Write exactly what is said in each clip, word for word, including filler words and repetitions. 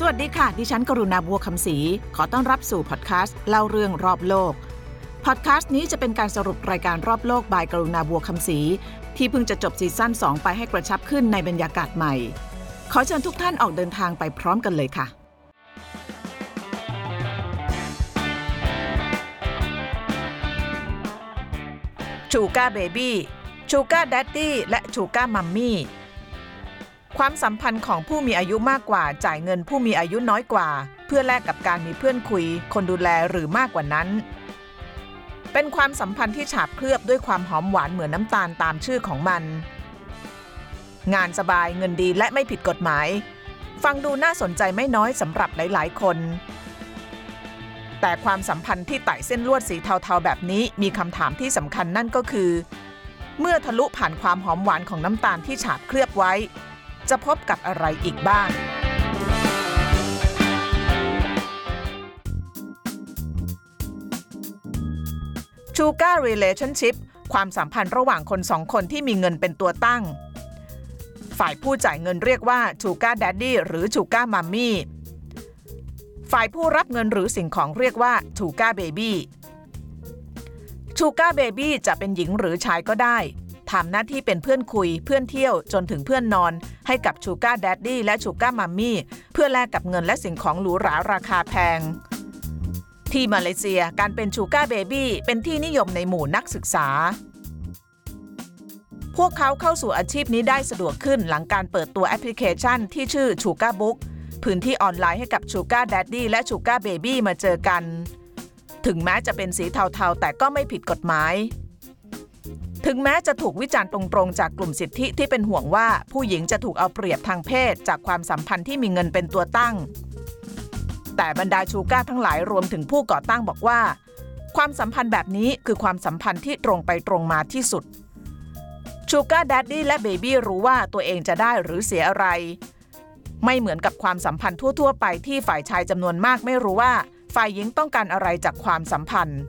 สวัสดีค่ะดิฉันกรุณาบัวคำศรีขอต้อนรับสู่พอดแคสต์เล่าเรื่องรอบโลกพอดแคสต์นี้จะเป็นการสรุปรายการรอบโลก by กรุณาบัวคำศรีที่เพิ่งจะจบซีซั่นสองไปให้กระชับขึ้นในบรรยากาศใหม่ขอเชิญทุกท่านออกเดินทางไปพร้อมกันเลยค่ะSugar Baby Sugar Daddy และ Sugar Mommy ความสัมพันธ์ของผู้มีอายุมากกว่าจ่ายเงินผู้มีอายุน้อยกว่าเพื่อแลกกับการมีเพื่อนคุยคนดูแลหรือมากกว่านั้นเป็นความสัมพันธ์ที่ฉาบเคลือบด้วยความหอมหวานเหมือนน้ำตาลตามชื่อของมันงานสบายเงินดีและไม่ผิดกฎหมายฟังดูน่าสนใจไม่น้อยสำหรับหลายๆคนแต่ความสัมพันธ์ที่ไต่เส้นลวดสีเทาๆแบบนี้มีคำถามที่สำคัญนั่นก็คือเมื่อทะลุผ่านความหอมหวานของน้ำตาลที่ฉาบเคลือบไว้จะพบกับอะไรอีกบ้างSugar Relationship ความสัมพันธ์ระหว่างคนสองคนที่มีเงินเป็นตัวตั้งฝ่ายผู้จ่ายเงินเรียกว่า Sugar Daddy หรือ Sugar Mommyฝ่ายผู้รับเงินหรือสิ่งของเรียกว่า Sugar Baby Sugar Baby จะเป็นหญิงหรือชายก็ได้ทำหน้าที่เป็นเพื่อนคุยเพื่อนเที่ยวจนถึงเพื่อนนอนให้กับ Sugar Daddy และ Sugar Mommy เพื่อแลกกับเงินและสิ่งของหรูหราราคาแพงที่มาเลเซียการเป็น Sugar Baby เป็นที่นิยมในหมู่นักศึกษาพวกเขาเข้าสู่อาชีพนี้ได้สะดวกขึ้นหลังการเปิดตัวแอปพลิเคชันที่ชื่อ Sugar Bookพื้นที่ออนไลน์ให้กับ Sugar Daddy และ Sugar Baby มาเจอกันถึงแม้จะเป็นสีเทาๆแต่ก็ไม่ผิดกฎหมายถึงแม้จะถูกวิจารณ์ตรงๆจากกลุ่มสิทธิที่เป็นห่วงว่าผู้หญิงจะถูกเอาเปรียบทางเพศจากความสัมพันธ์ที่มีเงินเป็นตัวตั้งแต่บรรดาชูก้าทั้งหลายรวมถึงผู้ก่อตั้งบอกว่าความสัมพันธ์แบบนี้คือความสัมพันธ์ที่ตรงไปตรงมาที่สุด Sugar Daddy และ Baby รู้ว่าตัวเองจะได้หรือเสียอะไรไม่เหมือนกับความสัมพันธ์ทั่วๆไปที่ฝ่ายชายจำนวนมากไม่รู้ว่าฝ่ายหญิงต้องการอะไรจากความสัมพันธ์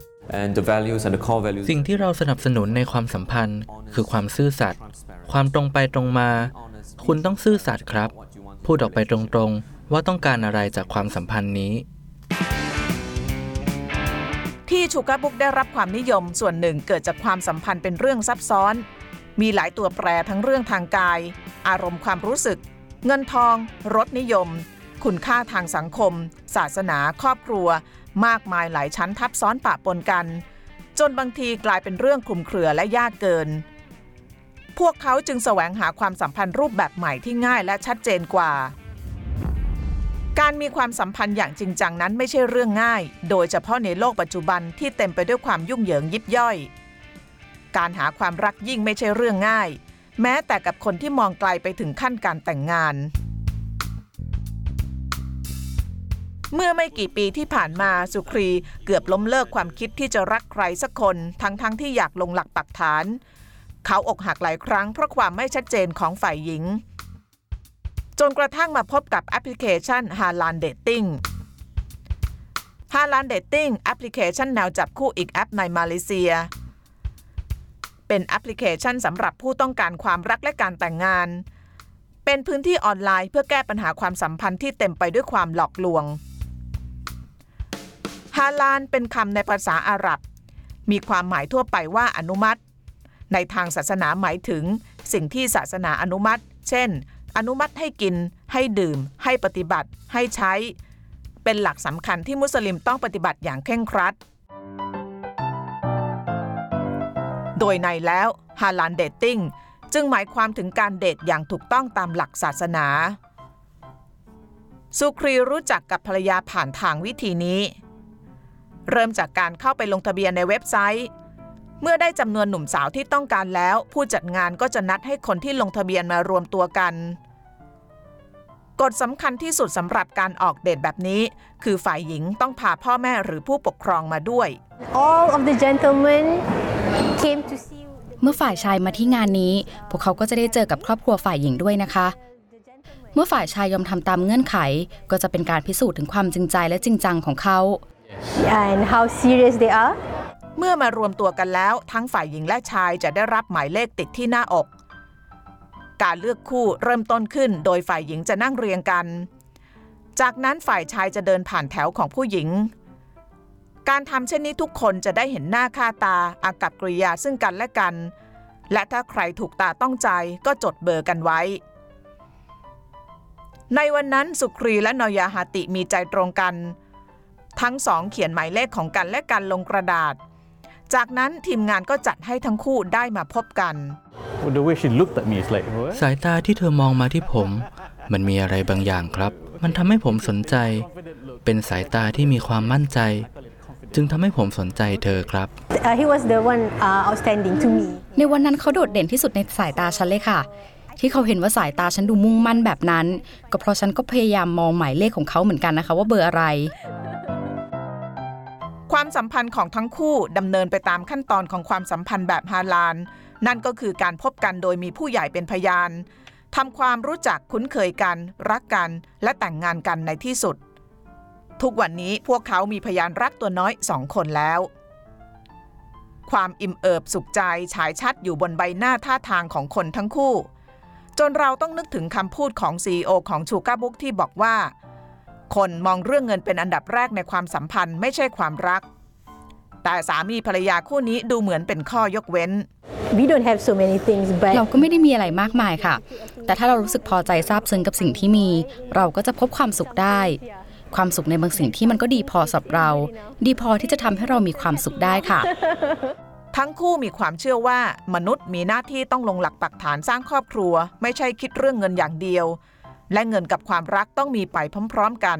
and the values and the core values สิ่งที่เราสนับสนุนในความสัมพันธ์คือความซื่อสัตย์ความตรงไปตรงมาคุณต้องซื่อสัตย์ครับพูดออกไปตรงๆว่าต้องการอะไรจากความสัมพันธ์นี้ที่ Sugar Book ได้รับความนิยมส่วนหนึ่งเกิดจากความสัมพันธ์เป็นเรื่องซับซ้อนมีหลายตัวแปรทั้งเรื่องทางกายอารมณ์ความรู้สึกเงินทองรสนิยมคุณค่าทางสังคมศาสนาครอบครัวมากมายหลายชั้นทับซ้อนปะปนกันจนบางทีกลายเป็นเรื่องคลุมเครือและยากเกินพวกเขาจึงแสวงหาความสัมพันธ์รูปแบบใหม่ที่ง่ายและชัดเจนกว่าการมีความสัมพันธ์อย่างจริงจังนั้นไม่ใช่เรื่องง่ายโดยเฉพาะในโลกปัจจุบันที่เต็มไปด้วยความยุ่งเหยิงยิบย่อยการหาความรักยิ่งไม่ใช่เรื่องง่ายแม้แต่กับคนที่มองไกลไปถึงขั้นการแต่งงานเมื่อไม่กี่ปีที่ผ่านมาสุครีเกือบล้มเลิกความคิดที่จะรักใครสักคนทั้งๆ ท, ที่อยากลงหลักปักฐานเขาอกหักหลายครั้งเพราะความไม่ชัดเจนของฝ่ายหญิงจนกระทั่งมาพบกับแอปพลิเคชัน Haland Dating Haland Dating แอปพลิเคชันแนวจับคู่อีกแอปในมาเลเซียเป็นแอปพลิเคชันสำหรับผู้ต้องการความรักและการแต่งงานเป็นพื้นที่ออนไลน์เพื่อแก้ปัญหาความสัมพันธ์ที่เต็มไปด้วยความหลอกลวงฮาลาลเป็นคำในภาษาอาหรับมีความหมายทั่วไปว่าอนุมัติในทางศาสนาหมายถึงสิ่งที่ศาสนาอนุมัติเช่นอนุมัติให้กินให้ดื่มให้ปฏิบัติให้ใช้เป็นหลักสำคัญที่มุสลิมต้องปฏิบัติอย่างเคร่งครัดโดยในแล้วฮาลาลเดทติ้งจึงหมายความถึงการเดทอย่างถูกต้องตามหลักศาสนาสุครีรู้จักกับภรรยาผ่านทางวิธีนี้เริ่มจากการเข้าไปลงทะเบียนในเว็บไซต์เมื่อได้จำนวนหนุ่มสาวที่ต้องการแล้วผู้จัดงานก็จะนัดให้คนที่ลงทะเบียนมารวมตัวกันกฎสำคัญที่สุดสำหรับการออกเดทแบบนี้คือฝ่ายหญิงต้องพาพ่อแม่หรือผู้ปกครองมาด้วย All of the gentlemen came to see you. เมื่อฝ่ายชายมาที่งานนี้พวกเขาก็จะได้เจอกับครอบครัวฝ่ายหญิงด้วยนะคะเมื่อฝ่ายชายยอมทำตามเงื่อนไขก็จะเป็นการพิสูจน์ถึงความจริงใจและจริงจังของเขา And how serious they are. เมื่อมารวมตัวกันแล้วทั้งฝ่ายหญิงและชายจะได้รับหมายเลขติดที่หน้าอกการเลือกคู่เริ่มต้นขึ้นโดยฝ่ายหญิงจะนั่งเรียงกัน จากนั้นฝ่ายชายจะเดินผ่านแถวของผู้หญิงการทำเช่นนี้ทุกคนจะได้เห็นหน้าค่าตาอากับกริยาซึ่งกันและกันและถ้าใครถูกตาต้องใจก็จดเบอร์กันไว้ในวันนั้นสุครีและนยาหาติมีใจตรงกันทั้งสองเขียนหมายเลขของกันและกันลงกระดาษจากนั้นทีมงานก็จัดให้ทั้งคู่ได้มาพบกันสายตาที่เธอมองมาที่ผมมันมีอะไรบางอย่างครับมันทำให้ผมสนใจเป็นสายตาที่มีความมั่นใจจึงทำให้ผมสนใจเธอครับ uh, He was the one uh, outstanding to me ในวันนั้นเขาโดดเด่นที่สุดในสายตาฉันเลยค่ะที่เขาเห็นว่าสายตาฉันดูมุ่งมั่นแบบนั้นก็เพราะฉันก็พยายามมองหมายเลขของเขาเหมือนกันนะคะว่าเบอร์อะไรความสัมพันธ์ของทั้งคู่ดำเนินไปตามขั้นตอนของความสัมพันธ์แบบฮาลาลนั่นก็คือการพบกันโดยมีผู้ใหญ่เป็นพยานทำความรู้จักคุ้นเคยกันรักกันและแต่งงานกันในที่สุดทุกวันนี้พวกเขามีพยานรักตัวน้อยสองคนแล้วความอิ่มเอิบสุขใจฉายชัดอยู่บนใบหน้าท่าทางของคนทั้งคู่จนเราต้องนึกถึงคำพูดของ ซี อี โอ ของ Sugar Book ที่บอกว่าคนมองเรื่องเงินเป็นอันดับแรกในความสัมพันธ์ไม่ใช่ความรักแต่สามีภรรยาคู่นี้ดูเหมือนเป็นข้อยกเว้น We don't have so many things, but เราก็ไม่ได้มีอะไรมากมายค่ะแต่ถ้าเรารู้สึกพอใจซาบซึ้งกับสิ่งที่มีเราก็จะพบความสุขได้ความสุขในบางสิ่งที่มันก็ดีพอสำหรับเราดีพอที่จะทำให้เรามีความสุขได้ค่ะ ทั้งคู่มีความเชื่อว่ามนุษย์มีหน้าที่ต้องลงหลักปักฐานสร้างครอบครัวไม่ใช่คิดเรื่องเงินอย่างเดียวและเงินกับความรักต้องมีไปพร้อมๆกัน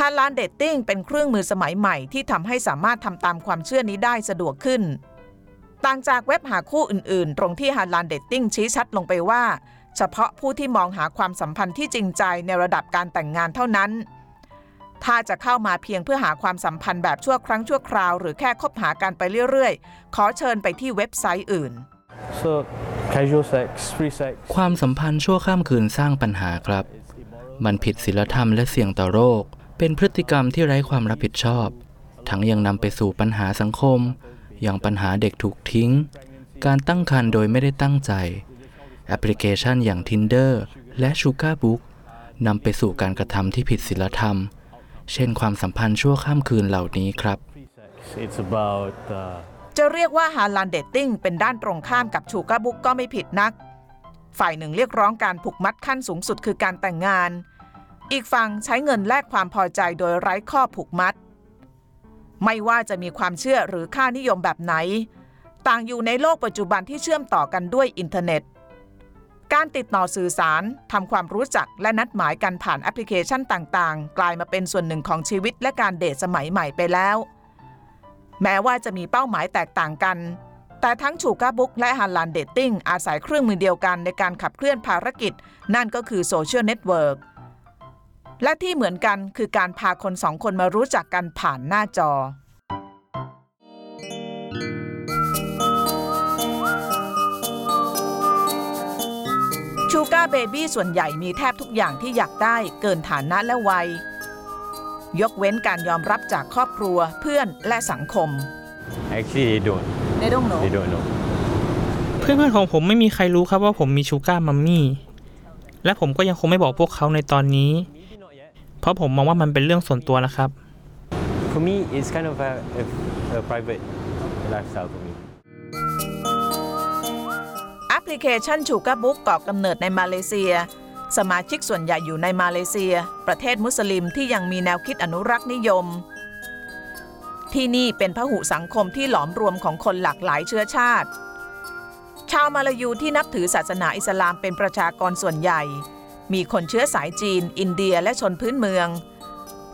Haland Datingเป็นเครื่องมือสมัยใหม่ที่ทำให้สามารถทำตามความเชื่อนี้ได้สะดวกขึ้นต่างจากเว็บหาคู่อื่นๆตรงที่Haland Datingชี้ชัดลงไปว่าเฉพาะผู้ที่มองหาความสัมพันธ์ที่จริงใจในระดับการแต่งงานเท่านั้นถ้าจะเข้ามาเพียงเพื่อหาความสัมพันธ์แบบชั่วครั้งชั่วคราวหรือแค่คบหากันไปเรื่อยๆขอเชิญไปที่เว็บไซต์อื่น so, casual sex, free sex. ความสัมพันธ์ชั่วข้ามคืนสร้างปัญหาครับมันผิดศีลธรรมและเสี่ยงต่อโรคเป็นพฤติกรรมที่ไร้ความรับผิดชอบทั้งยังนำไปสู่ปัญหาสังคมอย่างปัญหาเด็กถูกทิ้งการตั้งครรภ์โดยไม่ได้ตั้งใจแอปพลิเคชันอย่าง Tinder และ Sugar Book นำไปสู่การกระทำที่ผิดศีลธรรมเช่นความสัมพันธ์ชั่วข้ามคืนเหล่านี้ครับ about, uh... จะเรียกว่า Haland Dating เป็นด้านตรงข้ามกับ Sugar Book ก็ไม่ผิดนักฝ่ายหนึ่งเรียกร้องการผูกมัดขั้นสูงสุดคือการแต่งงานอีกฝั่งใช้เงินแลกความพอใจโดยไร้ข้อผูกมัดไม่ว่าจะมีความเชื่อหรือค่านิยมแบบไหนต่างอยู่ในโลกปัจจุบันที่เชื่อมต่อกันด้วยอินเทอร์เน็ตการติดต่อสื่อสารทำความรู้จักและนัดหมายกันผ่านแอปพลิเคชันต่างๆกลายมาเป็นส่วนหนึ่งของชีวิตและการเดทสมัยใหม่ไปแล้วแม้ว่าจะมีเป้าหมายแตกต่างกันแต่ทั้ง Sugar Book และ Haland Dating อาศัยเครื่องมือเดียวกันในการขับเคลื่อนภารกิจนั่นก็คือโซเชียลเน็ตเวิร์กและที่เหมือนกันคือการพาคนสองคนมารู้จักกันผ่านหน้าจอSugar Baby ส่วนใหญ่มีแทบทุกอย่างที่อยากได้เกินฐานะและวัยยกเว้นการยอมรับจากครอบครัวเพื่อนและสังคม Actually they don't They don't know They don't know เพื่อนๆของผมไม่มีใครรู้ครับว่าผมมี Sugar Mommy และผมก็ยังคงไม่บอกพวกเขาในตอนนี้เพราะผมมองว่ามันเป็นเรื่องส่วนตัวนะครับ For me it's kind of a, a, a private lifestyle for meแอปพลิเคชัน Sugar Book ก่อกำเนิดในมาเลเซียสมาชิกส่วนใหญ่อยู่ในมาเลเซียประเทศมุสลิมที่ยังมีแนวคิดอนุรักษ์นิยมที่นี่เป็นพหุสังคมที่หลอมรวมของคนหลากหลายเชื้อชาติชาวมาลายูที่นับถือศาสนาอิสลามเป็นประชากรส่วนใหญ่มีคนเชื้อสายจีนอินเดียและชนพื้นเมือง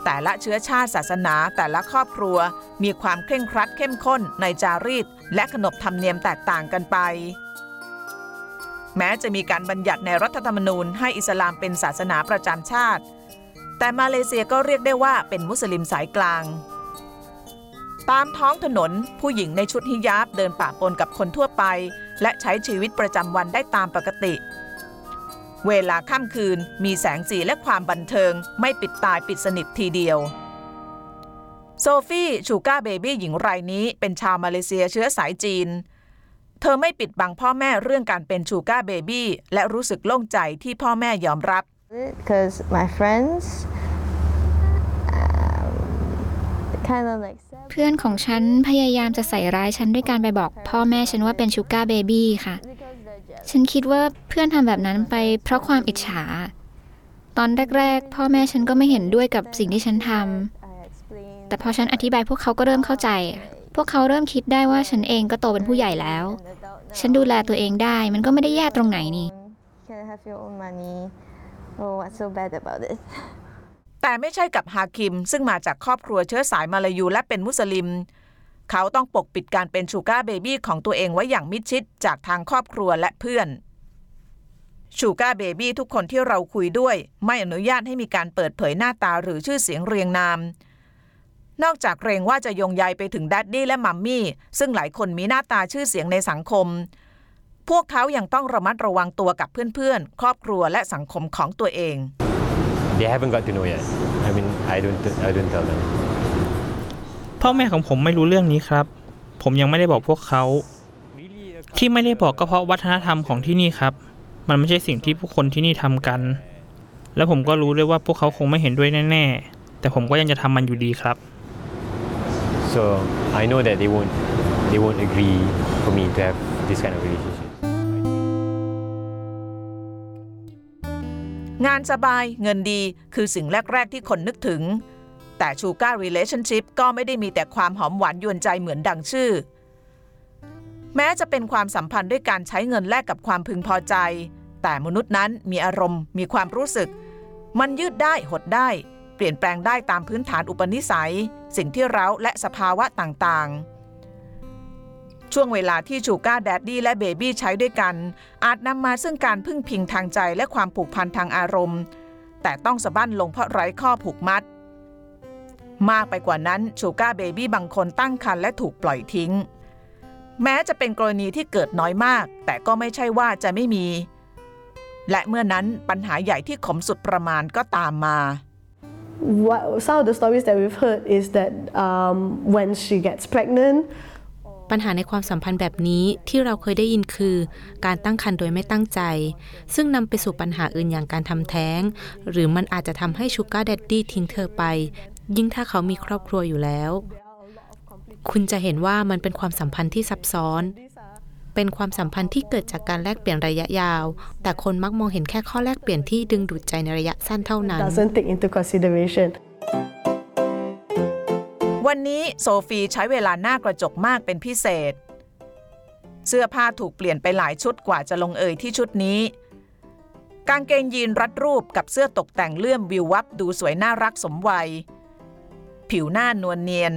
แต่ละเชื้อชาติศาสนาแต่ละครอบครัวมีความเคร่งครัดเข้มข้นในจารีตและขนบธรรมเนียมแตกต่างกันไปแม้จะมีการบัญญัติในรัฐธรรมนูญให้อิสลามเป็นศาสนาประจำชาติแต่มาเลเซียก็เรียกได้ว่าเป็นมุสลิมสายกลางตามท้องถนนผู้หญิงในชุดฮิญาบเดินปะปนกับคนทั่วไปและใช้ชีวิตประจำวันได้ตามปกติเวลาค่ำคืนมีแสงสีและความบันเทิงไม่ปิดตายปิดสนิททีเดียวโซฟี่ Sugar Baby หญิงรายนี้เป็นชาวมาเลเซียเชื้อสายจีนเธอไม่ปิดบังพ่อแม่เรื่องการเป็นชูการ์เบบี้และรู้สึกโล่งใจที่พ่อแม่ยอมรับ Because my friends kind of like เพื่อนของฉันพยายามจะใส่ร้ายฉันด้วยการไปบอกพ่อแม่ฉันว่าเป็น Sugar Baby ค่ะฉันคิดว่าเพื่อนทำแบบนั้นไปเพราะความอิจฉาตอนแรกๆพ่อแม่ฉันก็ไม่เห็นด้วยกับสิ่งที่ฉันทำแต่พอฉันอธิบายพวกเขาก็เริ่มเข้าใจพวกเขาเริ่มคิดได้ว่าฉันเองก็โตเป็นผู้ใหญ่แล้วฉันดูแลตัวเองได้มันก็ไม่ได้แย่ตรงไหนนี่แต่ไม่ใช่กับฮาคิมซึ่งมาจากครอบครัวเชื้อสายมาลายูและเป็นมุสลิมเขาต้องปกปิดการเป็นชูการ์เบบี้ของตัวเองไว้อย่างมิดชิดจากทางครอบครัวและเพื่อนชูการ์เบบี้ทุกคนที่เราคุยด้วยไม่อนุญาตให้มีการเปิดเผยหน้าตาหรือชื่อเสียงเรียงนามนอกจากเกรงว่าจะโยงใยไปถึงดัดดี้และมัมมี่ซึ่งหลายคนมีหน้าตาชื่อเสียงในสังคมพวกเขายังต้องระมัดระวังตัวกับเพื่อนๆครอบครัวและสังคมของตัวเอง They haven't got to know yet. I mean, I don't, I don't tell them. พ่อแม่ของผมไม่รู้เรื่องนี้ครับผมยังไม่ได้บอกพวกเขาที่ไม่ได้บอกก็เพราะวัฒนธรรมของที่นี่ครับมันไม่ใช่สิ่งที่ผู้คนที่นี่ทำกันและผมก็รู้ด้วยว่าพวกเขาคงไม่เห็นด้วยแน่ๆแต่ผมก็ยังจะทำมันอยู่ดีครับ So I know that they won't, they won't agree for me to have this kind of relationship.งานสบายเงินดีคือสิ่งแรกๆที่คนนึกถึงแต่ชูการ์รีเลชั่นชิพก็ไม่ได้มีแต่ความหอมหวานยวนใจเหมือนดังชื่อแม้จะเป็นความสัมพันธ์ด้วยการใช้เงินแลกกับความพึงพอใจแต่มนุษย์นั้นมีอารมณ์มีความรู้สึกมันยืดได้หดได้เปลี่ยนแปลงได้ตามพื้นฐานอุปนิสัยสิ่งที่เร้าและสภาวะต่างๆช่วงเวลาที่ชูการ์แดดดี้และเบบี้ใช้ด้วยกันอาจนำมาซึ่งการพึ่งพิงทางใจและความผูกพันทางอารมณ์แต่ต้องสะบั้นลงเพราะไร้ข้อผูกมัดมากไปกว่านั้นชูการ์เบบี้บางคนตั้งครรภ์และถูกปล่อยทิ้งแม้จะเป็นกรณีที่เกิดน้อยมากแต่ก็ไม่ใช่ว่าจะไม่มีและเมื่อนั้นปัญหาใหญ่ที่ขมสุดประมาณก็ตามมา What, some of the stories that we've heard is that um, when she gets pregnantปัญหาในความสัมพันธ์แบบนี้ที่เราเคยได้ยินคือการตั้งครรภ์โดยไม่ตั้งใจซึ่งนำไปสู่ปัญหาอื่นอย่างการทำแท้งหรือมันอาจจะทำให้ชูการ์แดดดี้ทิ้งเธอไปยิ่งถ้าเขามีครอบครัวอยู่แล้วคุณจะเห็นว่ามันเป็นความสัมพันธ์ที่ซับซ้อนเป็นความสัมพันธ์ที่เกิดจากการแลกเปลี่ยนระยะยาวแต่คนมักมองเห็นแค่ข้อแลกเปลี่ยนที่ดึงดูดใจในระยะสั้นเท่านั้นวันนี้โซฟีใช้เวลาหน้ากระจกมากเป็นพิเศษเสื้อผ้าถูกเปลี่ยนไปหลายชุดกว่าจะลงเอยที่ชุดนี้กางเกงยีนรัดรูปกับเสื้อตกแต่งเลื่อมวิววับดูสวยน่ารักสมวัยผิวหน้านวลเนียน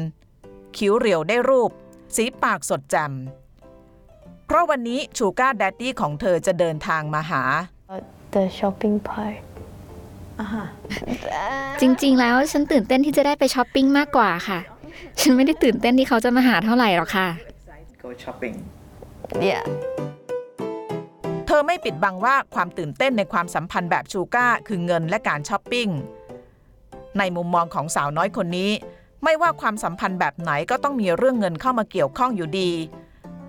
คิ้วเรียวได้รูปสีปากสดแจ่มเพราะวันนี้ชูการ์แดดดี้ของเธอจะเดินทางมาหา The shopping partจริงๆแล้วฉันตื่นเต้นที่จะได้ไปช้อปปิ้งมากกว่าค่ะฉันไม่ได้ตื่นเต้นที่เขาจะมาหาเท่าไหร่หรอกค่ะ yeah. เธอไม่ปิดบังว่าความตื่นเต้นในความสัมพันธ์แบบชูการ์คือเงินและการช้อปปิ้งในมุมมองของสาวน้อยคนนี้ไม่ว่าความสัมพันธ์แบบไหนก็ต้องมีเรื่องเงินเข้ามาเกี่ยวข้องอยู่ดี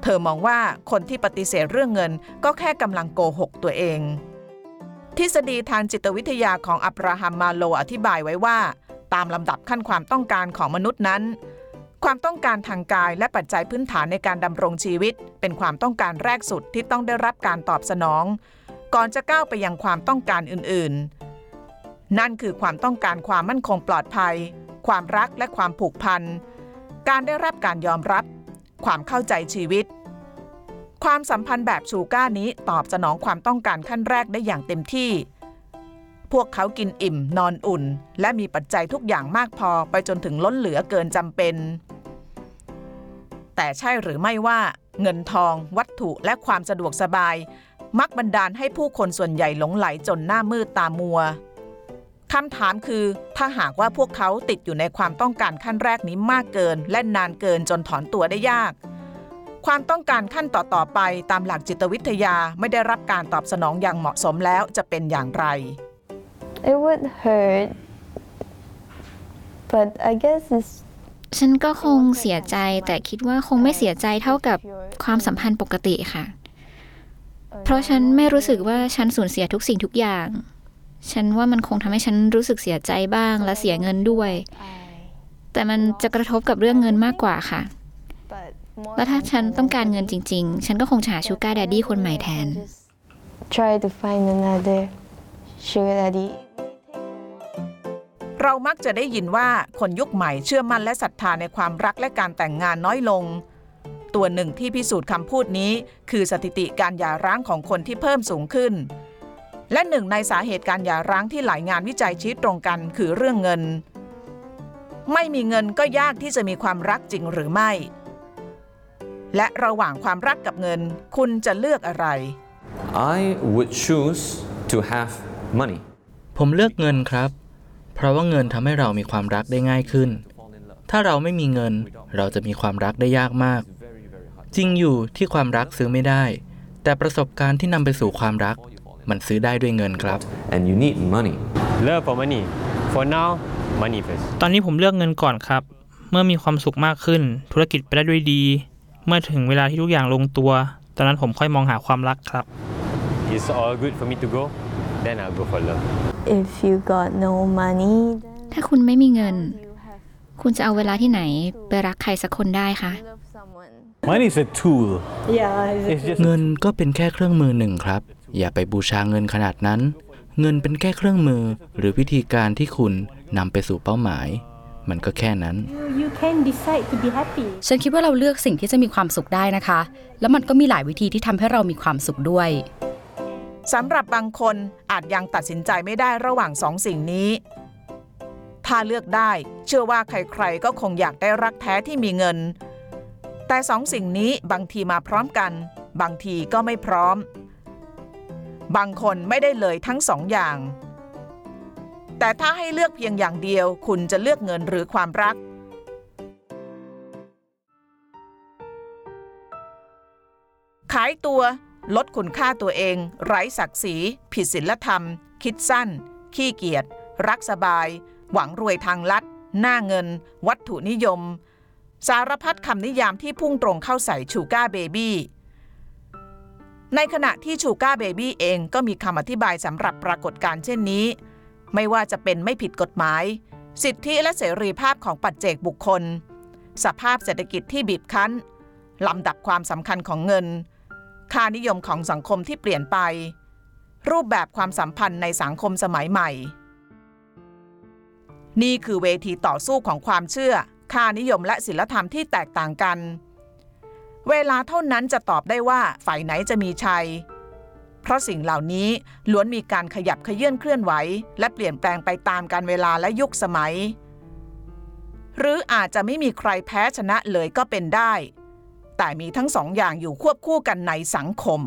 เธอมองว่าคนที่ปฏิเสธเรื่องเงินก็แค่กำลังโกหกตัวเองทฤษฎีทางจิตวิทยาของอับราฮัม มาโลว์อธิบายไว้ว่าตามลำดับขั้นความต้องการของมนุษย์นั้นความต้องการทางกายและปัจจัยพื้นฐานในการดำรงชีวิตเป็นความต้องการแรกสุดที่ต้องได้รับการตอบสนองก่อนจะก้าวไปยังความต้องการอื่นๆนั่นคือความต้องการความมั่นคงปลอดภัยความรักและความผูกพันการได้รับการยอมรับความเข้าใจชีวิตความสัมพันธ์แบบชูการ์นี้ตอบสนองความต้องการขั้นแรกได้อย่างเต็มที่พวกเขากินอิ่มนอนอุ่นและมีปัจจัยทุกอย่างมากพอไปจนถึงล้นเหลือเกินจำเป็นแต่ใช่หรือไม่ว่าเงินทองวัตถุและความสะดวกสบายมักบันดาลให้ผู้คนส่วนใหญ่หลงไหลจนหน้ามืดตามัวคำถามคือถ้าหากว่าพวกเขาติดอยู่ในความต้องการขั้นแรกนี้มากเกินและนานเกินจนถอนตัวได้ยากความต้องการขั้นต่อๆไปตามหลักจิตวิทยาไม่ได้รับการตอบสนองอย่างเหมาะสมแล้วจะเป็นอย่างไร It would hurt but I guess it's ฉันก็คงเสียใจแต่คิดว่าคงไม่เสียใจเท่ากับความสัมพันธ์ปกติค่ะเพราะฉันไม่รู้สึกว่าฉันสูญเสียทุกสิ่งทุกอย่าง ฉันว่ามันคงทำให้ฉันรู้สึกเสียใจบ้างและเสียเงินด้วยแต่มันจะกระทบกับเรื่องเงินมากกว่าค่ะแล้วถ้าฉันต้องการเงินจริงๆฉันก็คงหา Sugar Daddy คนใหม่แทน Try to find another Sugar Daddy เรามักจะได้ยินว่าคนยุคใหม่เชื่อมั่นและศรัทธาในความรักและการแต่งงานน้อยลงตัวหนึ่งที่พิสูจน์คำพูดนี้คือสถิติการหย่าร้างของคนที่เพิ่มสูงขึ้นและหนึ่งในสาเหตุการหย่าร้างที่หลายงานวิจัยชี้ตรงกันคือเรื่องเงินไม่มีเงินก็ยากที่จะมีความรักจริงหรือไม่และระหว่างความรักกับเงินคุณจะเลือกอะไร I would choose to have money ผมเลือกเงินครับเพราะว่าเงินทำให้เรามีความรักได้ง่ายขึ้นถ้าเราไม่มีเงินเราจะมีความรักได้ยากมากจริงอยู่ที่ความรักซื้อไม่ได้แต่ประสบการณ์ที่นำไปสู่ความรักมันซื้อได้ด้วยเงินครับ And you need money Love for money For now money first ตอนนี้ผมเลือกเงินก่อนครับเมื่อมีความสุขมากขึ้นธุรกิจไปได้ด้วยดีเมื่อถึงเวลาที่ทุกอย่างลงตัวตอนนั้นผมค่อยมองหาความรักครับ It's all good for me to go then I'll go for love If you got no money ถ้าคุณไม่มีเงินคุณจะเอาเวลาที่ไหนไปรักใครสักคนได้คะ Money is a tool เงินก็เป็นแค่เครื่องมือหนึ่งครับอย่าไปบูชาเงินขนาดนั้นเงินเป็นแค่เครื่องมือหรือวิธีการที่คุณนำไปสู่เป้าหมายมันก็แค่นั้น You can decide to be happy ฉันคิดว่าเราเลือกสิ่งที่จะมีความสุขได้นะคะแล้วมันก็มีหลายวิธีที่ทำให้เรามีความสุขด้วยสำหรับบางคนอาจยังตัดสินใจไม่ได้ระหว่างสองสิ่งนี้ถ้าเลือกได้เชื่อว่าใครๆก็คงอยากได้รักแท้ที่มีเงินแต่สองสิ่งนี้บางทีมาพร้อมกันบางทีก็ไม่พร้อมบางคนไม่ได้เลยทั้งสองอย่างแต่ถ้าให้เลือกเพียงอย่างเดียวคุณจะเลือกเงินหรือความรักขายตัวลดคุณค่าตัวเองไร้ศักดิ์ศรีผิดศีลธรรมคิดสั้นขี้เกียจรักสบายหวังรวยทางลัดหน้าเงินวัตถุนิยมสารพัดคำนิยามที่พุ่งตรงเข้าใส่ชูการ์เบบี้ในขณะที่ชูการ์เบบี้เองก็มีคำอธิบายสำหรับปรากฏการณ์เช่นนี้ไม่ว่าจะเป็นไม่ผิดกฎหมายสิทธิและเสรีภาพของปัจเจกบุคคลสภาพเศรษฐกิจที่บีบคั้นลำดับความสำคัญของเงินค่านิยมของสังคมที่เปลี่ยนไปรูปแบบความสัมพันธ์ในสังคมสมัยใหม่นี่คือเวทีต่อสู้ของความเชื่อค่านิยมและศีลธรรมที่แตกต่างกันเวลาเท่านั้นจะตอบได้ว่าฝ่ายไหนจะมีชัยเพราะสิ่งเหล่านี้ล้วนมีการขยับเขยื้อนเคลื่อนไหวและเปลี่ยนแปลงไปตามกาลเวลาและยุคสมัยหรืออาจจะไม่มีใครแพ้ชนะเลยก็เป็นได้แต่มีทั้งสองอย่างอยู่ควบคู่กันในสังคม